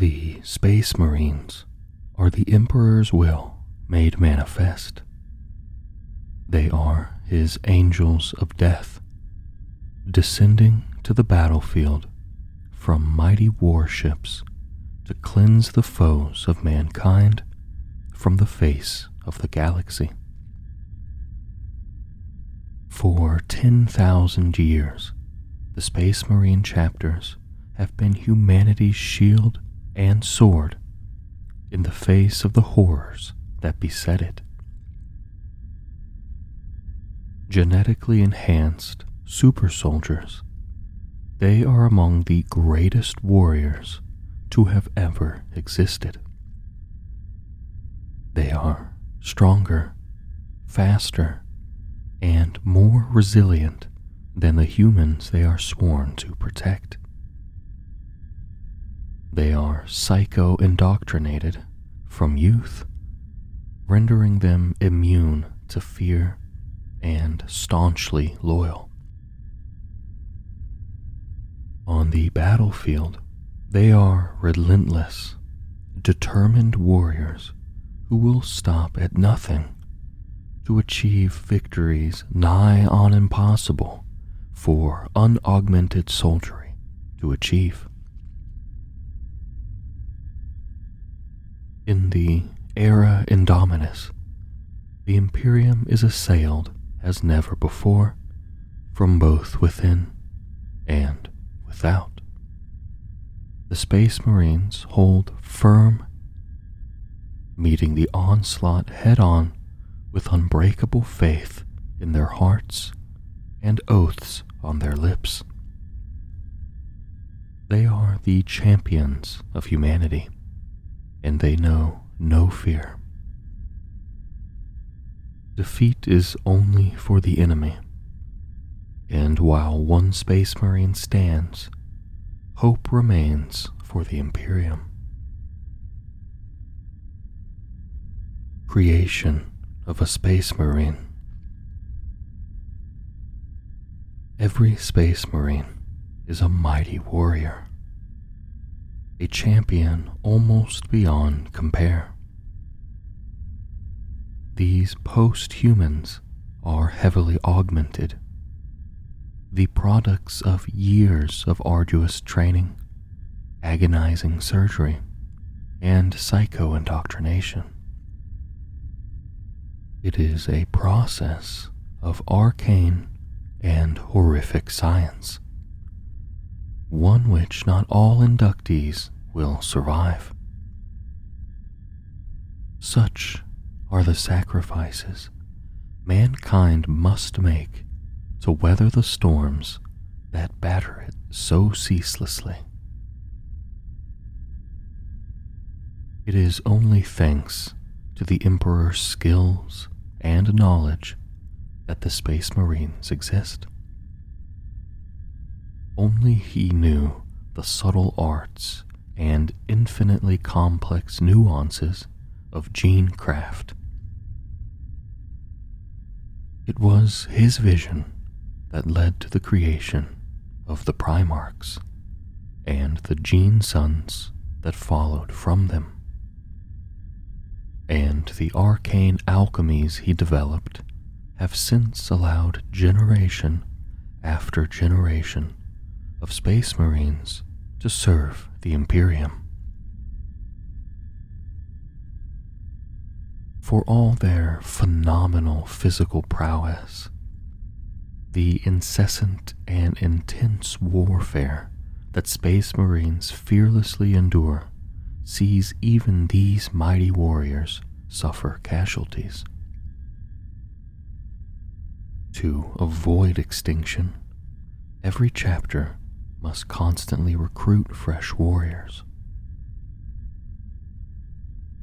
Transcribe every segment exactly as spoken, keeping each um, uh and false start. The Space Marines are the Emperor's will made manifest. They are his angels of death, descending to the battlefield from mighty warships to cleanse the foes of mankind from the face of the galaxy. For ten thousand years, the Space Marine chapters have been humanity's shield and sword in the face of the horrors that beset it. Genetically enhanced super soldiers, they are among the greatest warriors to have ever existed. They are stronger, faster, and more resilient than the humans they are sworn to protect. They are psycho-indoctrinated from youth, rendering them immune to fear and staunchly loyal. On the battlefield, they are relentless, determined warriors who will stop at nothing to achieve victories nigh on impossible for unaugmented soldiery to achieve. In the Era Indomitus, the Imperium is assailed as never before from both within and without. The Space Marines hold firm, meeting the onslaught head-on with unbreakable faith in their hearts and oaths on their lips. They are the champions of humanity, and they know no fear. Defeat is only for the enemy, and while one Space Marine stands, hope remains for the Imperium. Creation of a Space Marine. Every Space Marine is a mighty warrior, a champion almost beyond compare. These post-humans are heavily augmented, the products of years of arduous training, agonizing surgery, and psycho-indoctrination. It is a process of arcane and horrific science, one which not all inductees will survive. Such are the sacrifices mankind must make to weather the storms that batter it so ceaselessly. It is only thanks to the Emperor's skills and knowledge that the Space Marines exist. Only he knew the subtle arts and infinitely complex nuances of gene craft. It was his vision that led to the creation of the Primarchs and the gene sons that followed from them, and the arcane alchemies he developed have since allowed generation after generation of Space Marines to serve the Imperium. For all their phenomenal physical prowess, the incessant and intense warfare that Space Marines fearlessly endure sees even these mighty warriors suffer casualties. To avoid extinction, every chapter must constantly recruit fresh warriors.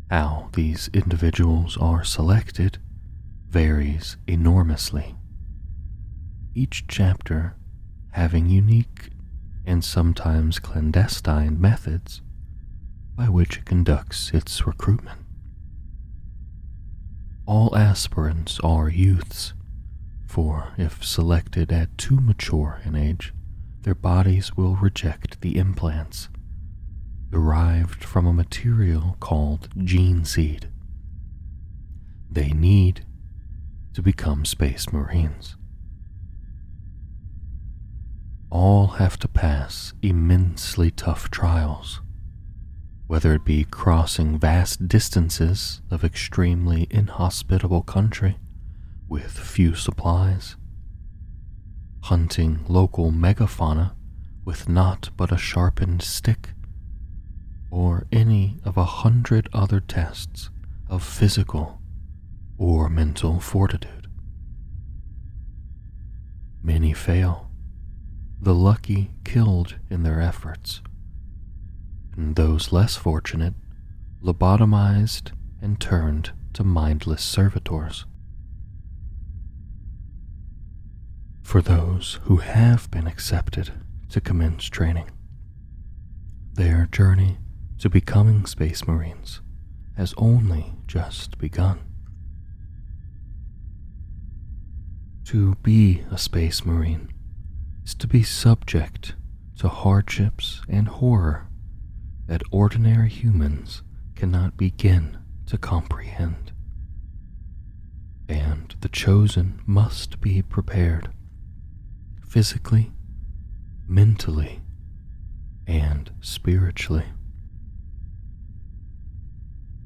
How these individuals are selected varies enormously, each chapter having unique and sometimes clandestine methods by which it conducts its recruitment. All aspirants are youths, for if selected at too mature an age, their bodies will reject the implants, derived from a material called gene seed. They need to become Space Marines. All have to pass immensely tough trials, whether it be crossing vast distances of extremely inhospitable country with few supplies, hunting local megafauna with naught but a sharpened stick, or any of a hundred other tests of physical or mental fortitude. Many fail, the lucky killed in their efforts, and those less fortunate lobotomized and turned to mindless servitors. For those who have been accepted to commence training, their journey to becoming Space Marines has only just begun. To be a Space Marine is to be subject to hardships and horror that ordinary humans cannot begin to comprehend, and the chosen must be prepared physically, mentally, and spiritually.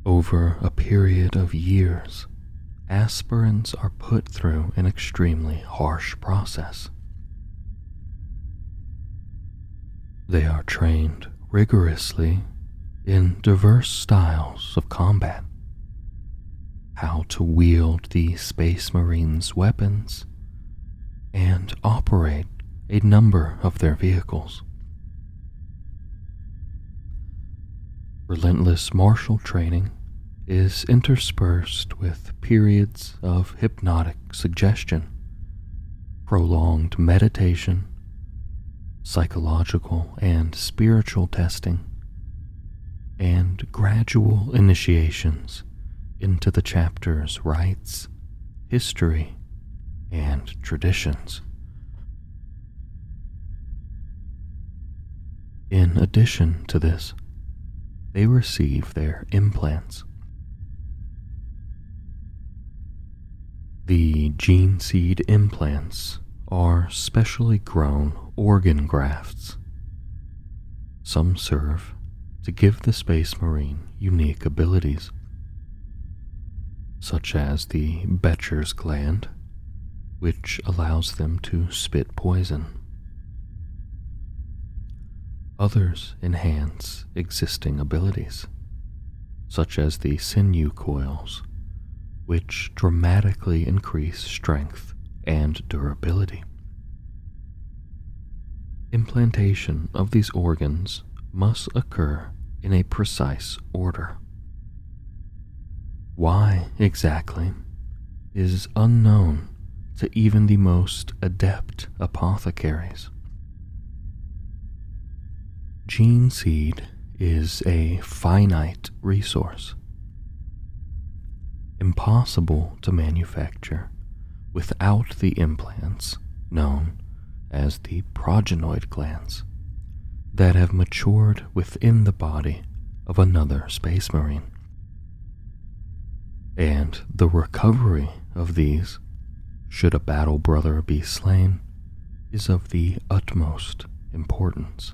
Over a period of years, aspirants are put through an extremely harsh process. They are trained rigorously in diverse styles of combat, how to wield the Space Marines' weapons, and operate a number of their vehicles. Relentless martial training is interspersed with periods of hypnotic suggestion, prolonged meditation, psychological and spiritual testing, and gradual initiations into the chapter's rites, history, and traditions. In addition to this, they receive their implants. The gene seed implants are specially grown organ grafts. Some serve to give the Space Marine unique abilities, such as the Betcher's gland, which allows them to spit poison. Others enhance existing abilities, such as the sinew coils, which dramatically increase strength and durability. Implantation of these organs must occur in a precise order. Why exactly is unknown to even the most adept apothecaries. Gene seed is a finite resource, impossible to manufacture without the implants known as the progenoid glands that have matured within the body of another Space Marine, and the recovery of these, should a battle brother be slain, is of the utmost importance.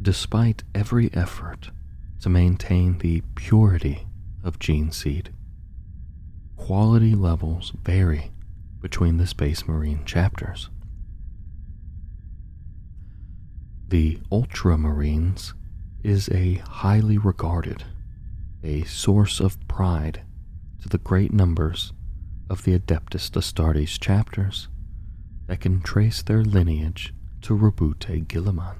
Despite every effort to maintain the purity of gene seed, quality levels vary between the Space Marine chapters. The Ultramarines is a highly regarded, a source of pride to the great numbers of the Adeptus Astartes chapters that can trace their lineage to Roboute Guilliman.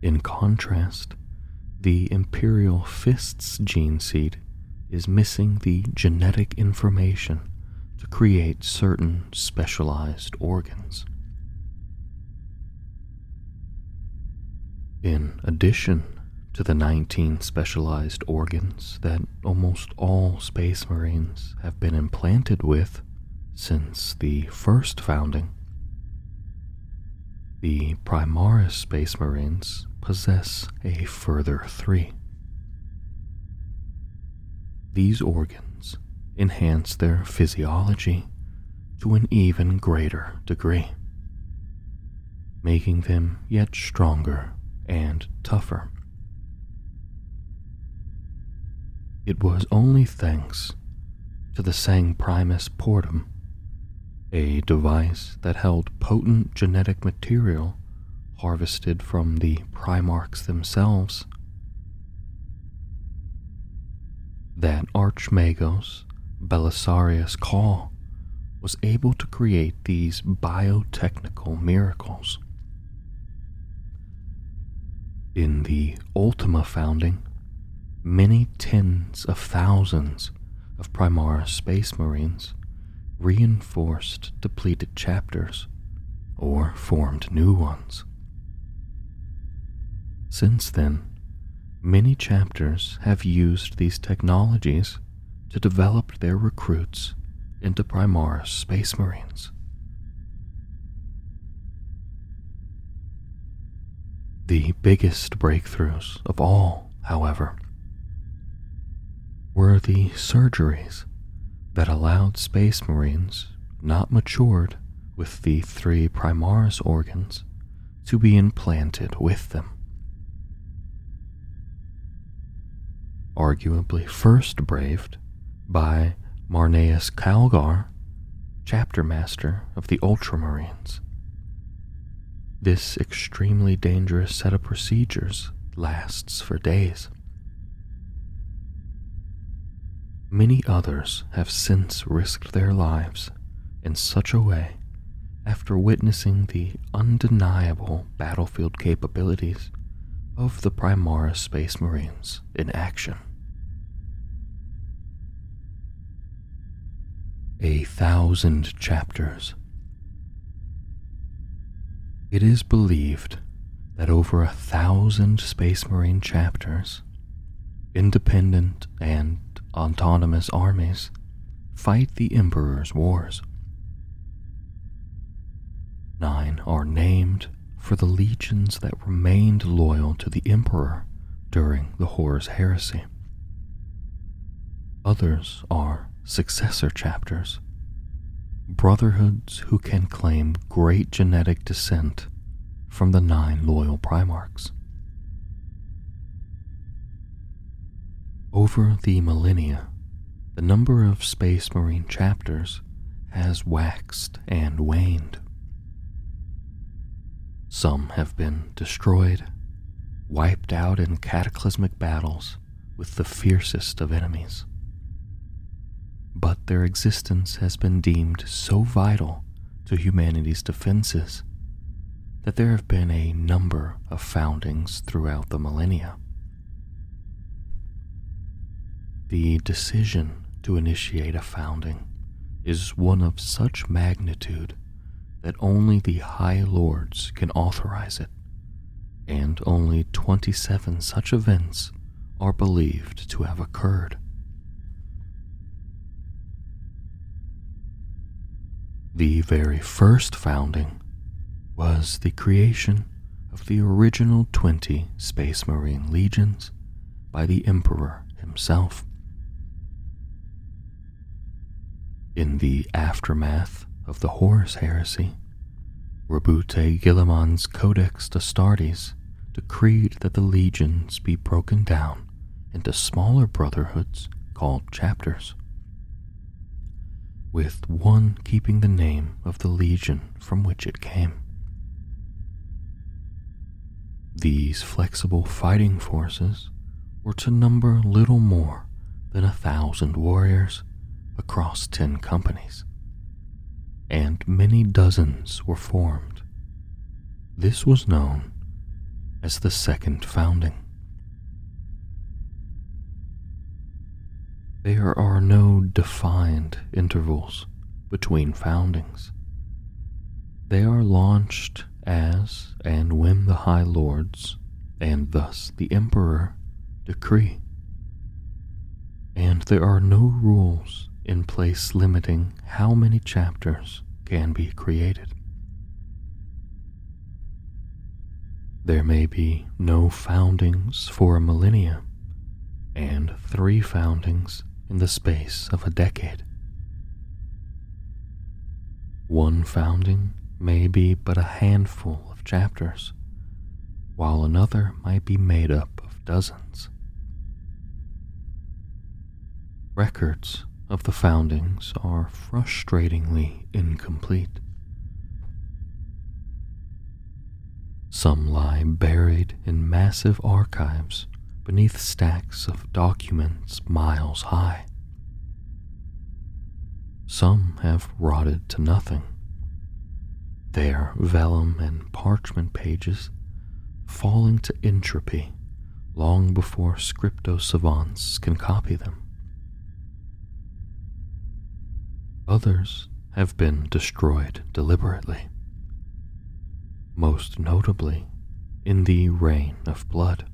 In contrast, the Imperial Fists gene seed is missing the genetic information to create certain specialized organs. In addition to the nineteen specialized organs that almost all Space Marines have been implanted with since the first founding, The Primaris space marines possess a further three. These organs enhance their physiology to an even greater degree, making them yet stronger and tougher. It was only thanks to the Sang Primus Portum, a device that held potent genetic material harvested from the Primarchs themselves, that Archmagos Belisarius Cawl was able to create these biotechnical miracles. In the Ultima founding, many tens of thousands of Primaris space marines reinforced depleted chapters or formed new ones. Since then, many chapters have used these technologies to develop their recruits into Primaris space marines. The biggest breakthroughs of all, however, were the surgeries that allowed space marines not matured with the three Primaris organs to be implanted with them. Arguably first braved by Marneus Calgar, chapter master of the Ultramarines. This extremely dangerous set of procedures lasts for days. Many others have since risked their lives in such a way after witnessing the undeniable battlefield capabilities of the Primaris Space Marines in action. A thousand chapters. It is believed that over a thousand Space Marine chapters, independent and autonomous armies, fight the Emperor's wars. Nine are named for the legions that remained loyal to the Emperor during the Horus Heresy. Others are successor chapters, brotherhoods who can claim great genetic descent from the nine loyal Primarchs. Over the millennia, the number of Space Marine chapters has waxed and waned. Some have been destroyed, wiped out in cataclysmic battles with the fiercest of enemies. But their existence has been deemed so vital to humanity's defenses that there have been a number of foundings throughout the millennia. The decision to initiate a founding is one of such magnitude that only the High Lords can authorize it, and only twenty-seven such events are believed to have occurred. The very first founding was the creation of the original twenty Space Marine legions by the Emperor himself. In the aftermath of the Horus Heresy, Roboute Guilliman's Codex Astartes decreed that the legions be broken down into smaller brotherhoods called chapters, with one keeping the name of the legion from which it came. These flexible fighting forces were to number little more than a thousand warriors across ten companies, and many dozens were formed. This was known as the Second Founding. There are no defined intervals between foundings. They are launched as and when the High Lords, and thus the Emperor, decree. And there are no rules in place limiting how many chapters can be created. There may be no foundings for a millennia, and three foundings in the space of a decade. One founding may be but a handful of chapters, while another might be made up of dozens. Records of the foundings are frustratingly incomplete. Some lie buried in massive archives beneath stacks of documents miles high. Some have rotted to nothing, their vellum and parchment pages falling to entropy long before scripto savants can copy them. Others have been destroyed deliberately, most notably in the Reign of Blood,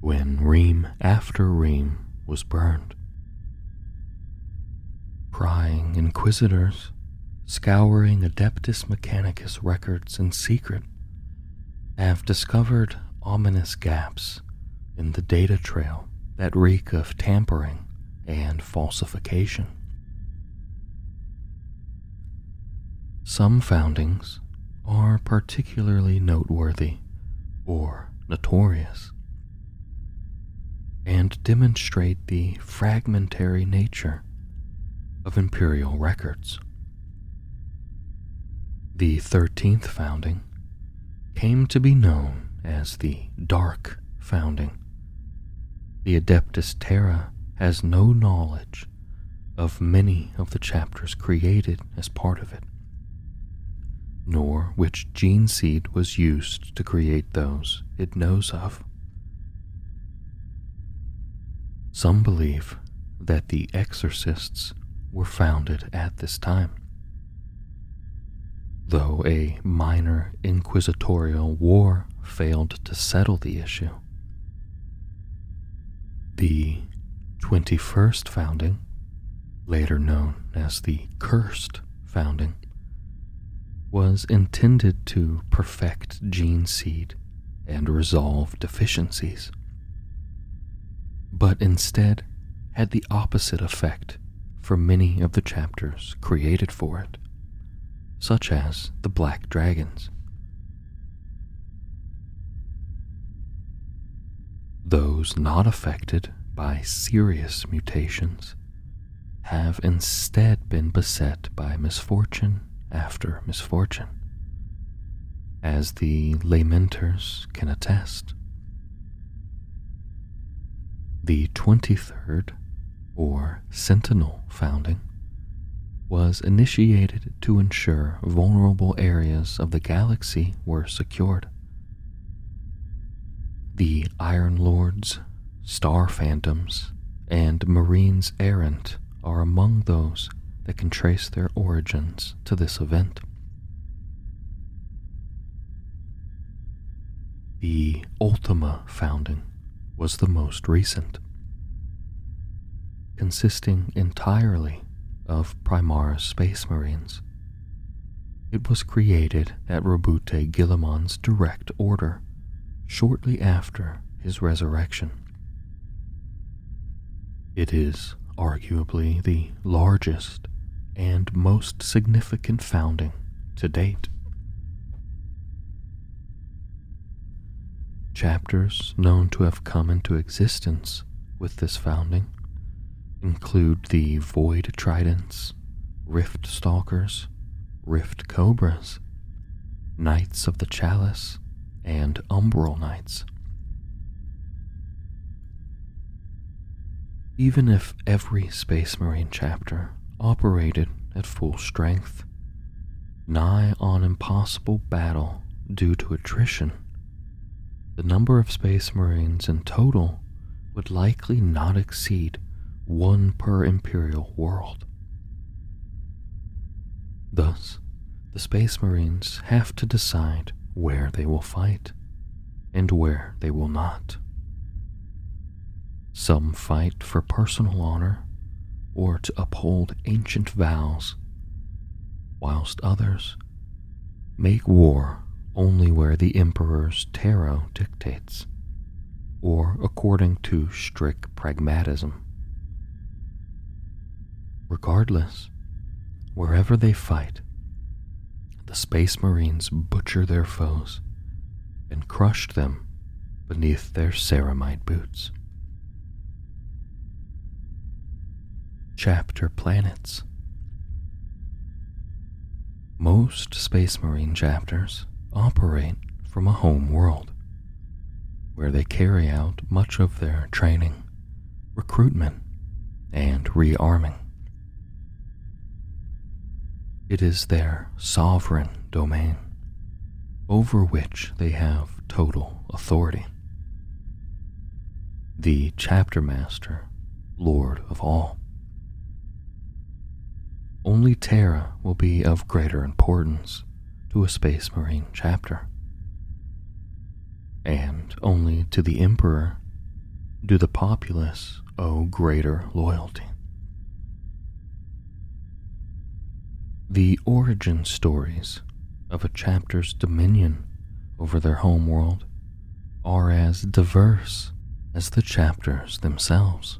when ream after ream was burned. Prying inquisitors, scouring Adeptus Mechanicus records in secret, have discovered ominous gaps in the data trail that reek of tampering and falsification. Some foundings are particularly noteworthy or notorious, and demonstrate the fragmentary nature of imperial records. The thirteenth founding came to be known as the Dark Founding. The Adeptus Terra has no knowledge of many of the chapters created as part of it, nor which gene seed was used to create those it knows of. Some believe that the Exorcists were founded at this time, though a minor inquisitorial war failed to settle the issue. The twenty-first founding, later known as the Cursed Founding, was intended to perfect gene seed and resolve deficiencies, but instead had the opposite effect for many of the chapters created for it, such as the Black Dragons. Those not affected by serious mutations have instead been beset by misfortune after misfortune, as the Lamenters can attest. The twenty-third, or Sentinel founding, was initiated to ensure vulnerable areas of the galaxy were secured. The Iron Lords, Star Phantoms, and Marines Errant are among those that can trace their origins to this event. The Ultima founding was the most recent, consisting entirely of Primaris space marines. It was created at Roboute Guilliman's direct order, shortly after his resurrection. It is arguably the largest and most significant founding to date. Chapters known to have come into existence with this founding include the Void Tridents, Rift Stalkers, Rift Cobras, Knights of the Chalice, and Umbral Knights. Even if every Space Marine chapter operated at full strength, nigh on impossible battle due to attrition, the number of Space Marines in total would likely not exceed one per Imperial world. Thus, the Space Marines have to decide where they will fight and where they will not. Some fight for personal honor or to uphold ancient vows, whilst others make war only where the Emperor's tarot dictates, or according to strict pragmatism. Regardless, wherever they fight, the Space Marines butcher their foes and crush them beneath their ceramite boots. Chapter Planets. Most Space Marine chapters operate from a home world, where they carry out much of their training, recruitment, and rearming. It is their sovereign domain, over which they have total authority. The Chapter Master, Lord of all. Only Terra will be of greater importance to a Space Marine chapter, and only to the Emperor do the populace owe greater loyalty. The origin stories of a chapter's dominion over their homeworld are as diverse as the chapters themselves.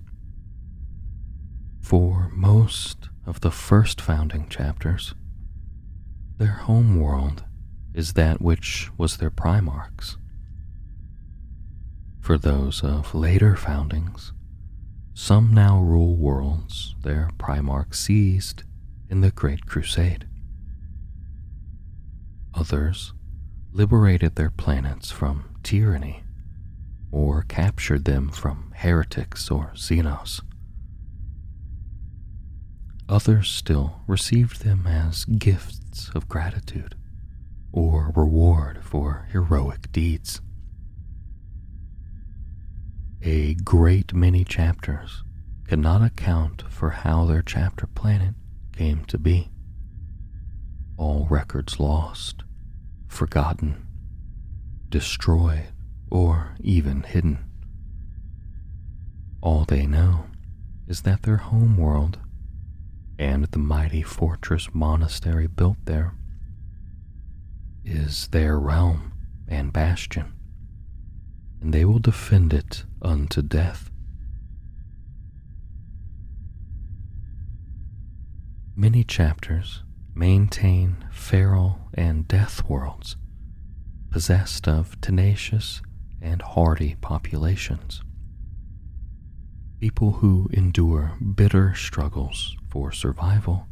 For most of the first founding chapters, their homeworld is that which was their Primarchs. For those of later foundings, some now rule worlds their Primarchs seized in the Great Crusade. Others liberated their planets from tyranny or captured them from heretics or xenos. Others still received them as gifts of gratitude or reward for heroic deeds. A great many chapters cannot account for how their chapter planet came to be. All records lost, forgotten, destroyed, or even hidden. All they know is that their homeworld and the mighty fortress monastery built there is their realm and bastion, and they will defend it unto death. Many chapters maintain feral and death worlds possessed of tenacious and hardy populations, people who endure bitter struggles for survival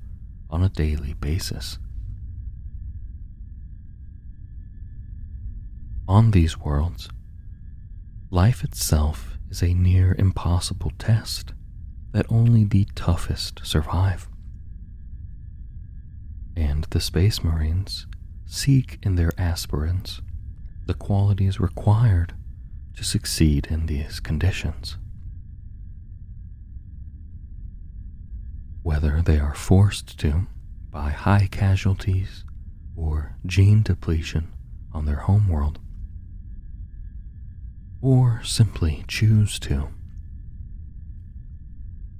on a daily basis. On these worlds, life itself is a near impossible test that only the toughest survive. And the Space Marines seek in their aspirants the qualities required to succeed in these conditions. Whether they are forced to by high casualties or gene depletion on their homeworld, or simply choose to,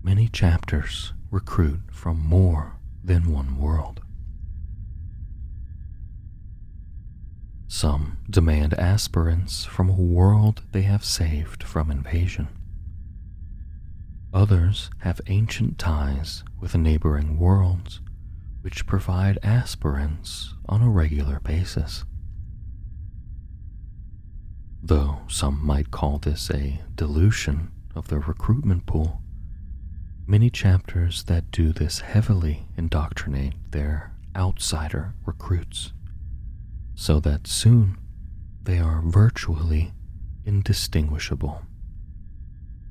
many chapters recruit from more than one world. Some demand aspirants from a world they have saved from invasion. Others have ancient ties with the neighboring worlds, which provide aspirants on a regular basis. Though some might call this a dilution of the recruitment pool, many chapters that do this heavily indoctrinate their outsider recruits, so that soon they are virtually indistinguishable,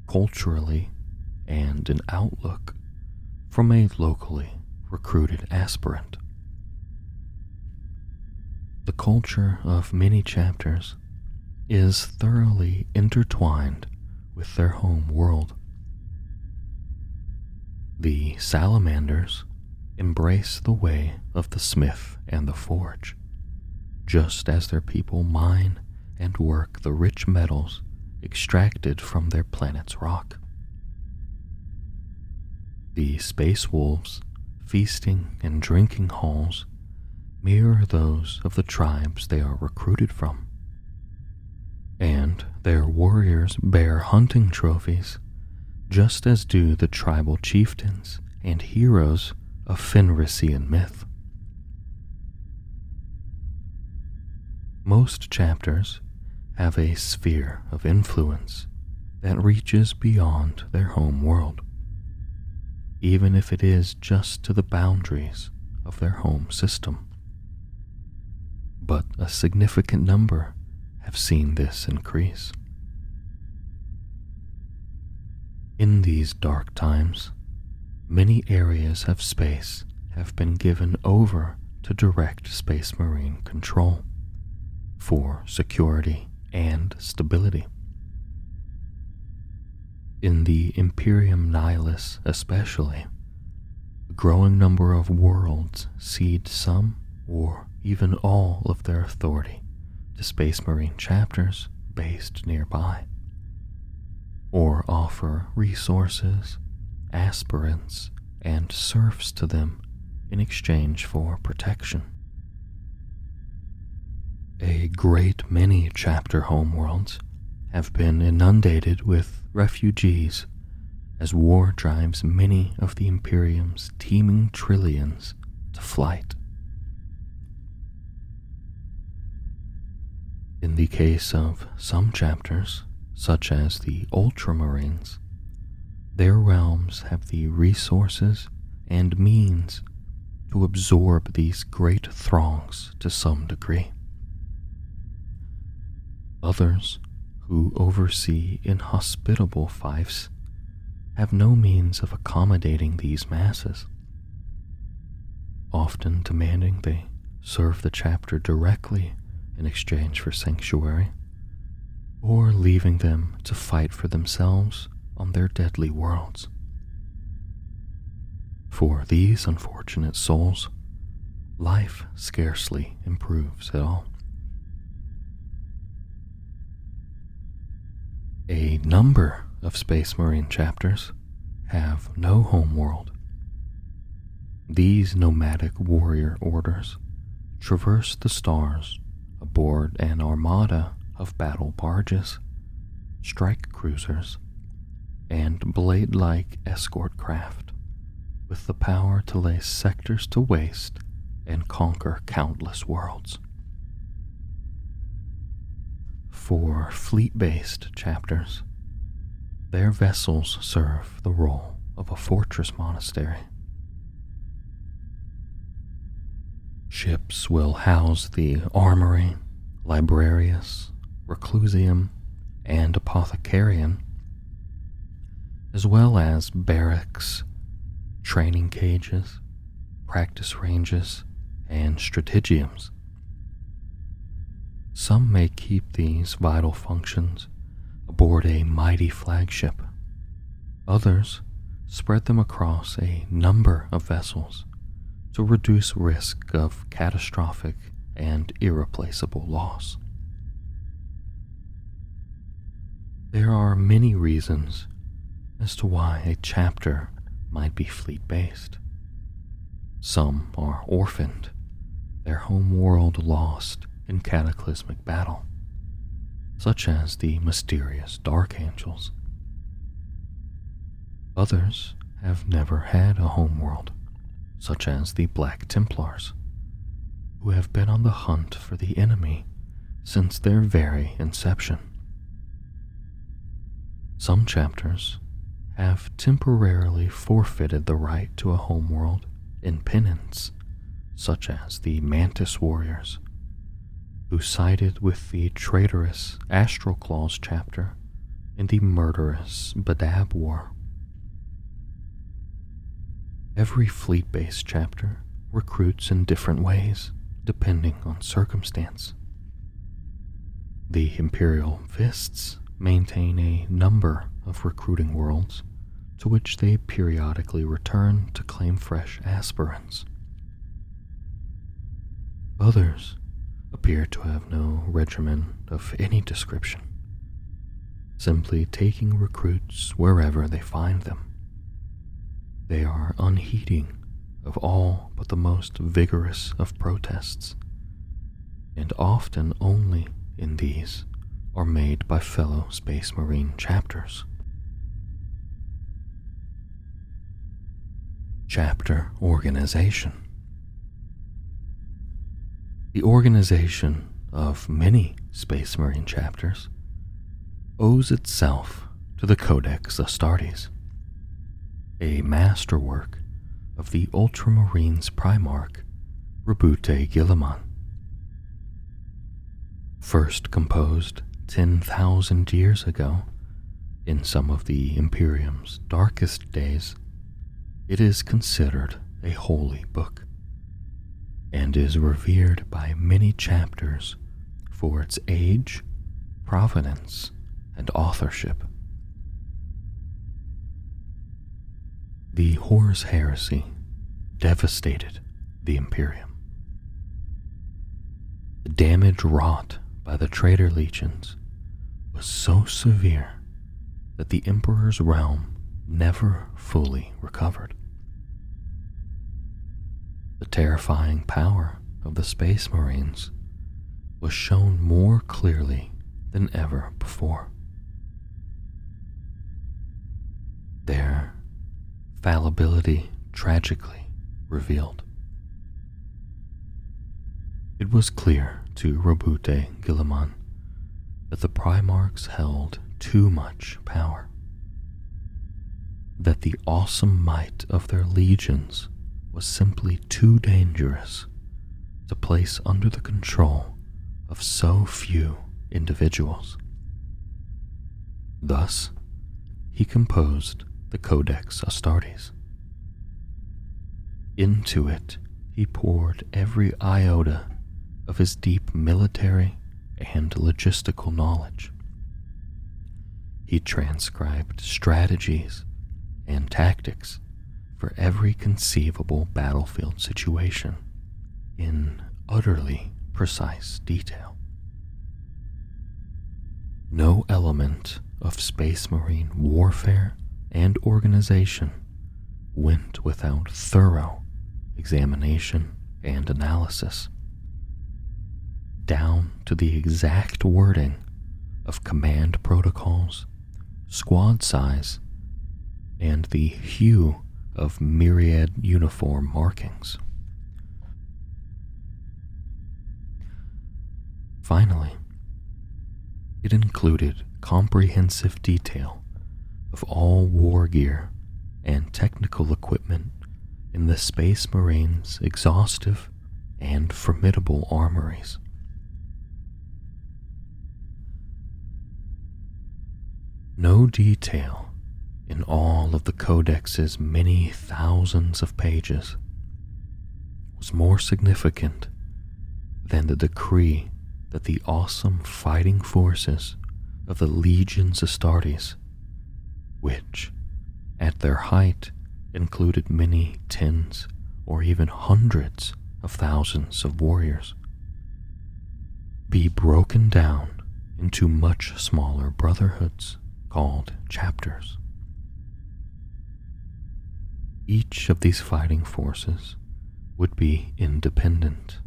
culturally and in outlook, from a locally recruited aspirant. The culture of many chapters is thoroughly intertwined with their home world. The Salamanders embrace the way of the smith and the forge, just as their people mine and work the rich metals extracted from their planet's rock. The Space Wolves' feasting and drinking halls mirror those of the tribes they are recruited from, and their warriors bear hunting trophies, just as do the tribal chieftains and heroes of Fenrisian myth. Most chapters have a sphere of influence that reaches beyond their home world, even if it is just to the boundaries of their home system. But a significant number have seen this increase. In these dark times, many areas of space have been given over to direct Space Marine control for security and stability. In the Imperium Nihilus especially, a growing number of worlds cede some or even all of their authority to Space Marine chapters based nearby, or offer resources, aspirants, and serfs to them in exchange for protection. A great many chapter homeworlds have been inundated with refugees as war drives many of the Imperium's teeming trillions to flight. In the case of some chapters, such as the Ultramarines, their realms have the resources and means to absorb these great throngs to some degree. Others, who oversee inhospitable fiefs, have no means of accommodating these masses, often demanding they serve the chapter directly in exchange for sanctuary, or leaving them to fight for themselves on their deadly worlds. For these unfortunate souls, life scarcely improves at all. A number of Space Marine chapters have no homeworld. These nomadic warrior orders traverse the stars aboard an armada of battle barges, strike cruisers, and blade-like escort craft, with the power to lay sectors to waste and conquer countless worlds. For fleet-based chapters, their vessels serve the role of a fortress monastery. Ships will house the armory, librarius, reclusium, and apothecarian, as well as barracks, training cages, practice ranges, and strategiums. Some may keep these vital functions aboard a mighty flagship. Others spread them across a number of vessels to reduce risk of catastrophic and irreplaceable loss. There are many reasons as to why a chapter might be fleet-based. Some are orphaned, their home world lost in cataclysmic battle, such as the mysterious Dark Angels. Others have never had a homeworld, such as the Black Templars, who have been on the hunt for the enemy since their very inception. Some chapters have temporarily forfeited the right to a homeworld in penance, such as the Mantis Warriors, who sided with the traitorous Astral Claws chapter in the murderous Badab War. Every fleet-based chapter recruits in different ways, depending on circumstance. The Imperial Fists maintain a number of recruiting worlds to which they periodically return to claim fresh aspirants. Others appear to have no regimen of any description, simply taking recruits wherever they find them. They are unheeding of all but the most vigorous of protests, and often only in these are made by fellow Space Marine chapters. Chapter Organization. The organization of many Space Marine chapters owes itself to the Codex Astartes, a masterwork of the Ultramarines Primarch, Roboute Guilliman. First composed ten thousand years ago, in some of the Imperium's darkest days, it is considered a holy book, and is revered by many chapters for its age, provenance, and authorship. The Horus Heresy devastated the Imperium. The damage wrought by the traitor legions was so severe that the Emperor's realm never fully recovered. The terrifying power of the Space Marines was shown more clearly than ever before. Their fallibility tragically revealed. It was clear to Roboute Guilliman that the Primarchs held too much power, that the awesome might of their legions was simply too dangerous to place under the control of so few individuals. Thus, he composed the Codex Astartes. Into it he poured every iota of his deep military and logistical knowledge. He transcribed strategies and tactics for every conceivable battlefield situation in utterly precise detail. No element of Space Marine warfare and organization went without thorough examination and analysis, down to the exact wording of command protocols, squad size, and the hue of myriad uniform markings. Finally, it included comprehensive detail of all war gear and technical equipment in the Space Marines' exhaustive and formidable armories. No detail in all of the Codex's many thousands of pages was more significant than the decree that the awesome fighting forces of the Legions Astartes, which, at their height, included many tens or even hundreds of thousands of warriors, be broken down into much smaller brotherhoods called chapters. Each of these fighting forces would be independent,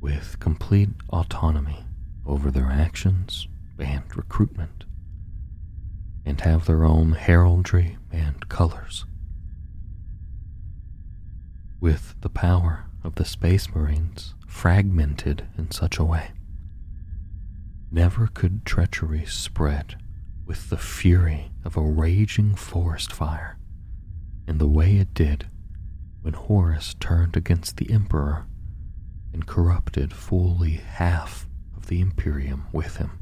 with complete autonomy over their actions and recruitment, and have their own heraldry and colors. With the power of the Space Marines fragmented in such a way, never could treachery spread with the fury of a raging forest fire in the way it did when Horus turned against the Emperor and corrupted fully half of the Imperium with him.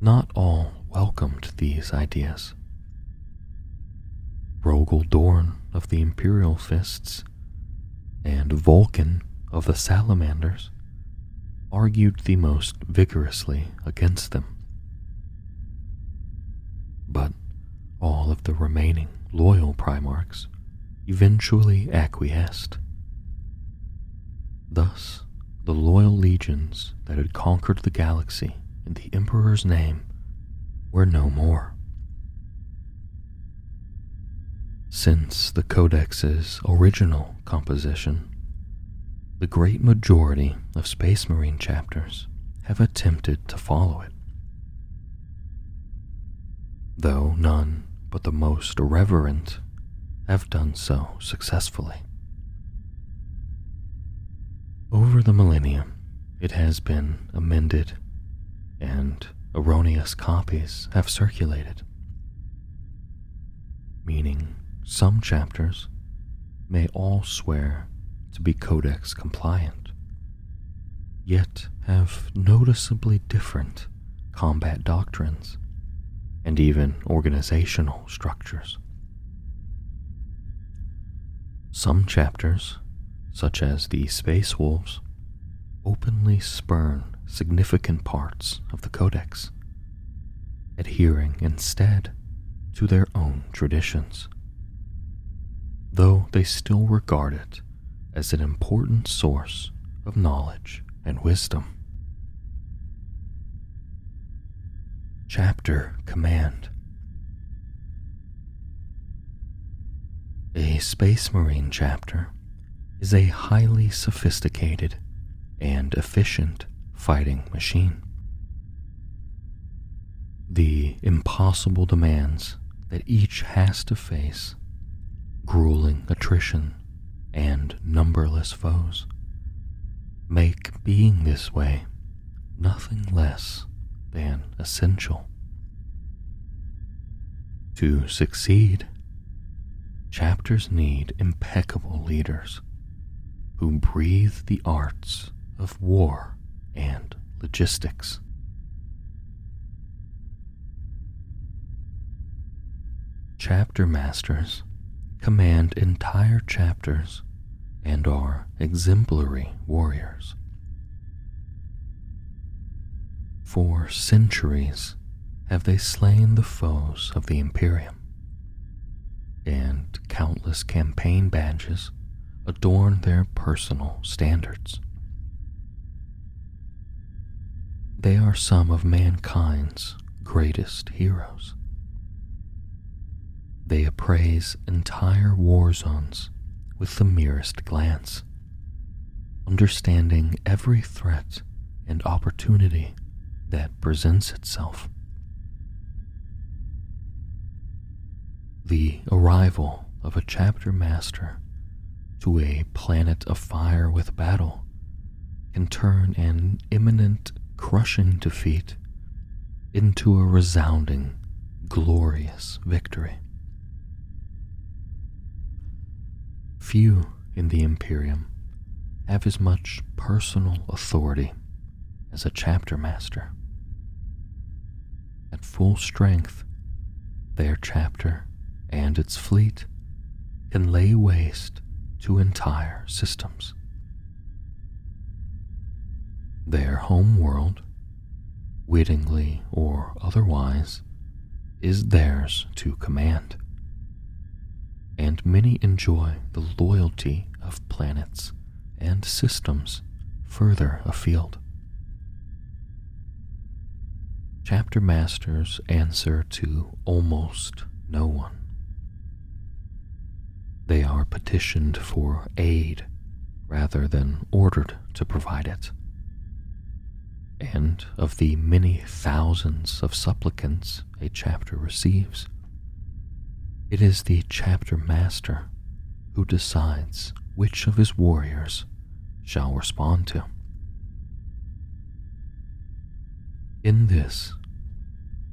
Not all welcomed these ideas. Rogel Dorn of the Imperial Fists and Vulcan of the Salamanders argued the most vigorously against them. But all of the remaining loyal Primarchs eventually acquiesced. Thus, the loyal legions that had conquered the galaxy in the Emperor's name were no more, Since the Codex's original composition, the great majority of Space Marine chapters have attempted to follow it, though none but the most irreverent have done so successfully. Over the millennia, it has been amended, and erroneous copies have circulated, meaning some chapters may all swear to be Codex compliant, yet have noticeably different combat doctrines and even organizational structures. Some chapters, such as the Space Wolves, openly spurn significant parts of the Codex, adhering instead to their own traditions, though they still regard it as an important source of knowledge and wisdom. Chapter Command. A Space Marine chapter is a highly sophisticated and efficient fighting machine. The impossible demands that each has to face, grueling attrition, and numberless foes, make being this way nothing less than essential. To succeed, chapters need impeccable leaders who breathe the arts of war and logistics. Chapter masters command entire chapters and are exemplary warriors. For centuries have they slain the foes of the Imperium, and countless campaign badges adorn their personal standards. They are some of mankind's greatest heroes. They appraise entire war zones with the merest glance, understanding every threat and opportunity that presents itself. The arrival of a chapter master to a planet afire with battle can turn an imminent crushing defeat into a resounding, glorious victory. Few in the Imperium have as much personal authority as a chapter master. At full strength, their chapter and its fleet can lay waste to entire systems. Their homeworld, wittingly or otherwise, is theirs to command, and many enjoy the loyalty of planets and systems further afield. Chapter masters answer to almost no one. They are petitioned for aid rather than ordered to provide it, and of the many thousands of supplicants a chapter receives, it is the chapter master who decides which of his warriors shall respond to. In this,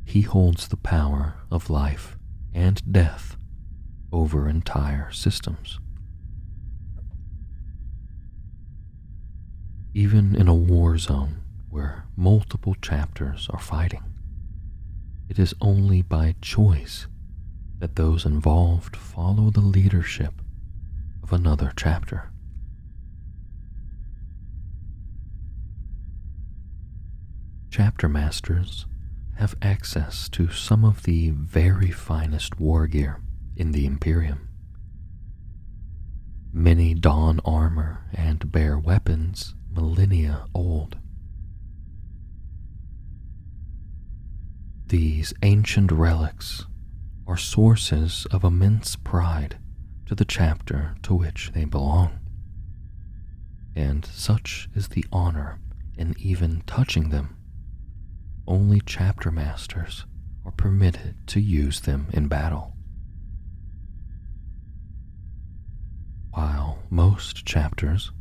he holds the power of life and death over entire systems. Even in a war zone where multiple chapters are fighting, it is only by choice that those involved follow the leadership of another chapter. Chapter masters have access to some of the very finest war gear in the Imperium. Many don armor and bear weapons millennia old. These ancient relics are sources of immense pride to the chapter to which they belong. And such is the honor in even touching them. Only chapter masters are permitted to use them in battle. While most chapters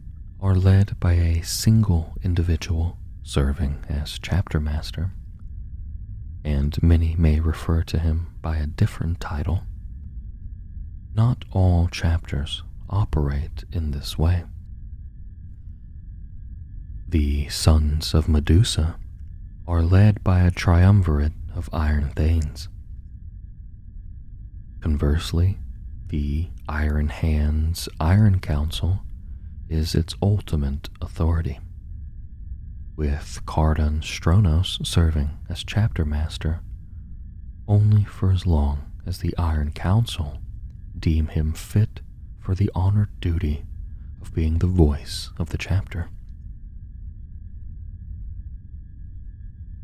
are led by a single individual serving as chapter master, and many may refer to him by a different title, not all chapters operate in this way. The Sons of Medusa are led by a triumvirate of Iron Thanes. Conversely, the Iron Hands Iron Council is its ultimate authority, with Cardan Stronos serving as chapter master only for as long as the Iron Council deem him fit for the honored duty of being the voice of the chapter.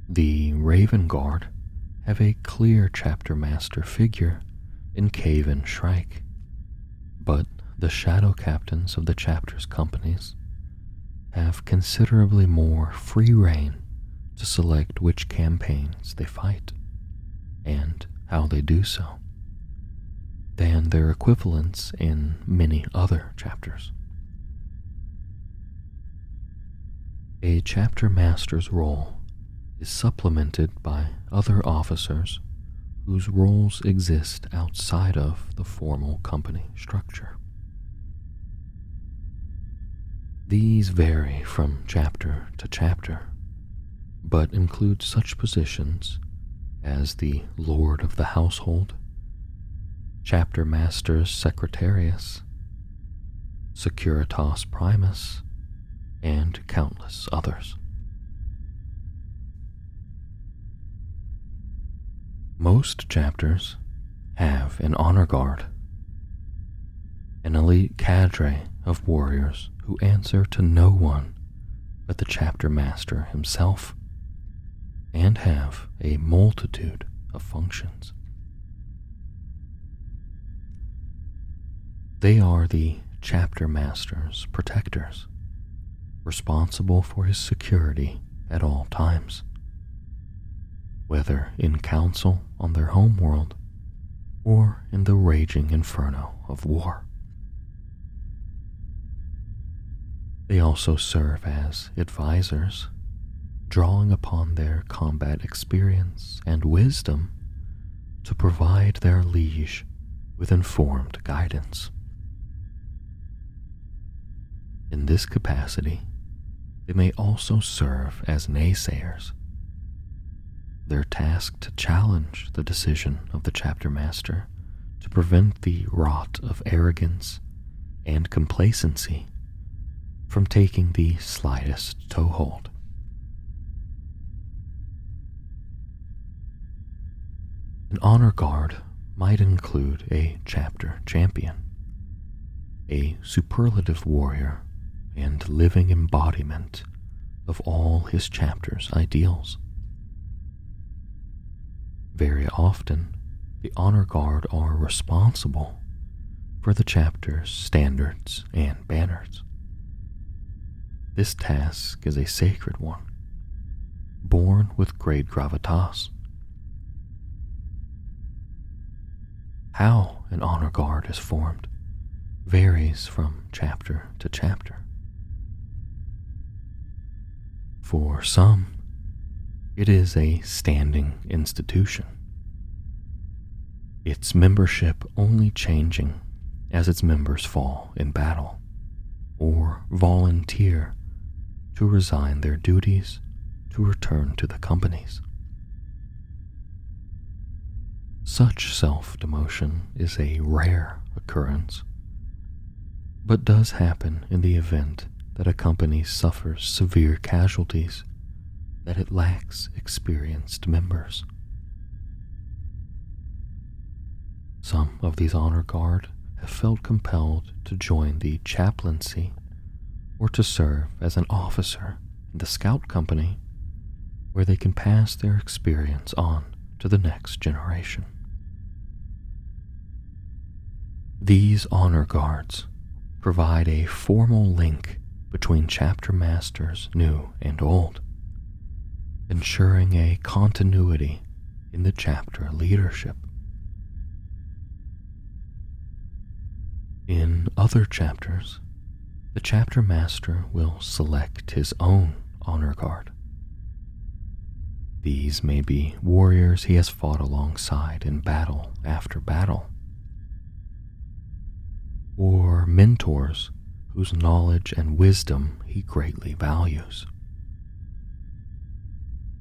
The Raven Guard have a clear chapter master figure in Caven Shrike, but the shadow captains of the chapter's companies have considerably more free rein to select which campaigns they fight, and how they do so, than their equivalents in many other chapters. A chapter master's role is supplemented by other officers whose roles exist outside of the formal company structure. These vary from chapter to chapter, but include such positions as the Lord of the Household, Chapter Master's Secretarius, Securitas Primus, and countless others. Most chapters have an honor guard, an elite cadre of warriors who answer to no one but the chapter master himself, and have a multitude of functions. They are the chapter master's protectors, responsible for his security at all times, whether in council on their homeworld or in the raging inferno of war. They also serve as advisors, drawing upon their combat experience and wisdom to provide their liege with informed guidance. In this capacity, they may also serve as naysayers, their task to challenge the decision of the chapter master to prevent the rot of arrogance and complacency from taking the slightest toehold. An honor guard might include a chapter champion, a superlative warrior and living embodiment of all his chapter's ideals. Very often, the honor guard are responsible for the chapter's standards and banners. This task is a sacred one, born with great gravitas. How an honor guard is formed varies from chapter to chapter. For some, it is a standing institution, its membership only changing as its members fall in battle or volunteer to resign their duties to return to the companies. Such self-demotion is a rare occurrence, but does happen in the event that a company suffers severe casualties that it lacks experienced members. Some of these honor guard have felt compelled to join the chaplaincy or to serve as an officer in the scout company, where they can pass their experience on to the next generation. These honor guards provide a formal link between chapter masters, new and old, ensuring a continuity in the chapter leadership. In other chapters, the chapter master will select his own honor guard. These may be warriors he has fought alongside in battle after battle, or mentors whose knowledge and wisdom he greatly values.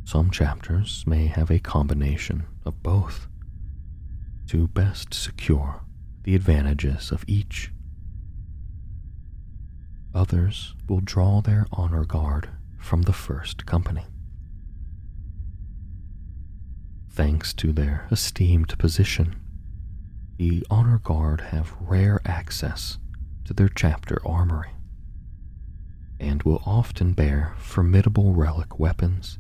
Some chapters may have a combination of both to best secure the advantages of each. Others will draw their honor guard from the first company. Thanks to their esteemed position, the honor guard have rare access to their chapter armory, and will often bear formidable relic weapons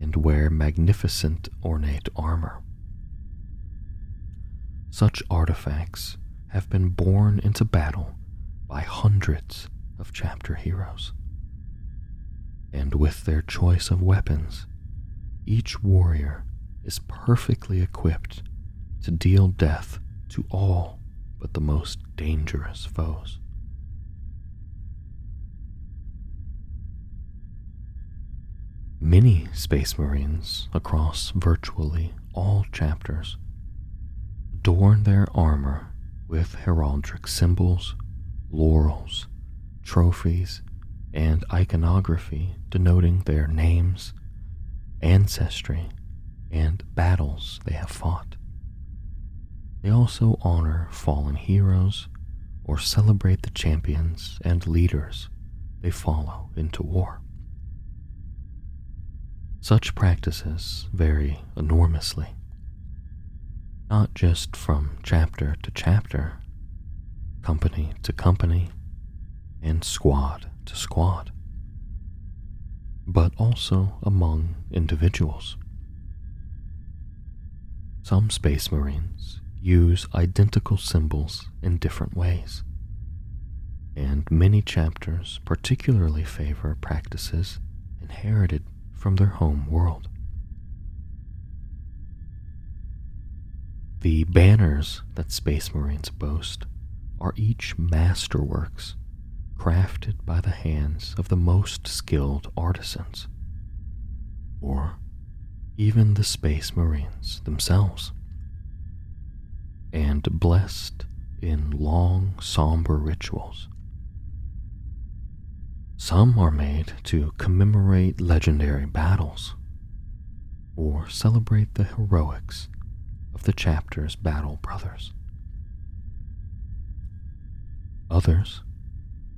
and wear magnificent ornate armor. Such artifacts have been borne into battle by hundreds of chapter heroes, and with their choice of weapons, each warrior is perfectly equipped to deal death to all but the most dangerous foes. Many Space Marines across virtually all chapters adorn their armor with heraldic symbols, laurels, trophies, and iconography denoting their names, ancestry, and battles they have fought. They also honor fallen heroes or celebrate the champions and leaders they follow into war. Such practices vary enormously, not just from chapter to chapter, company to company, and squad to squad, but also among individuals. Some Space Marines use identical symbols in different ways, and many chapters particularly favor practices inherited from their home world. The banners that Space Marines boast are each masterworks crafted by the hands of the most skilled artisans, or even the Space Marines themselves, and blessed in long, somber rituals. Some are made to commemorate legendary battles or celebrate the heroics of the chapter's battle brothers. Others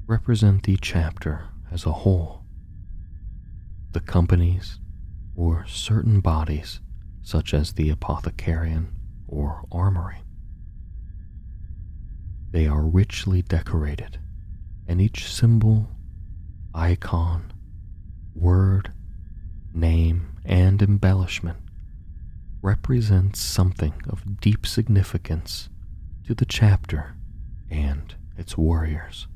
represent the chapter as a whole, the companies or certain bodies such as the apothecarian or armory. They are richly decorated, and each symbol, icon, word, name, and embellishment represents something of deep significance to the chapter and its warriors.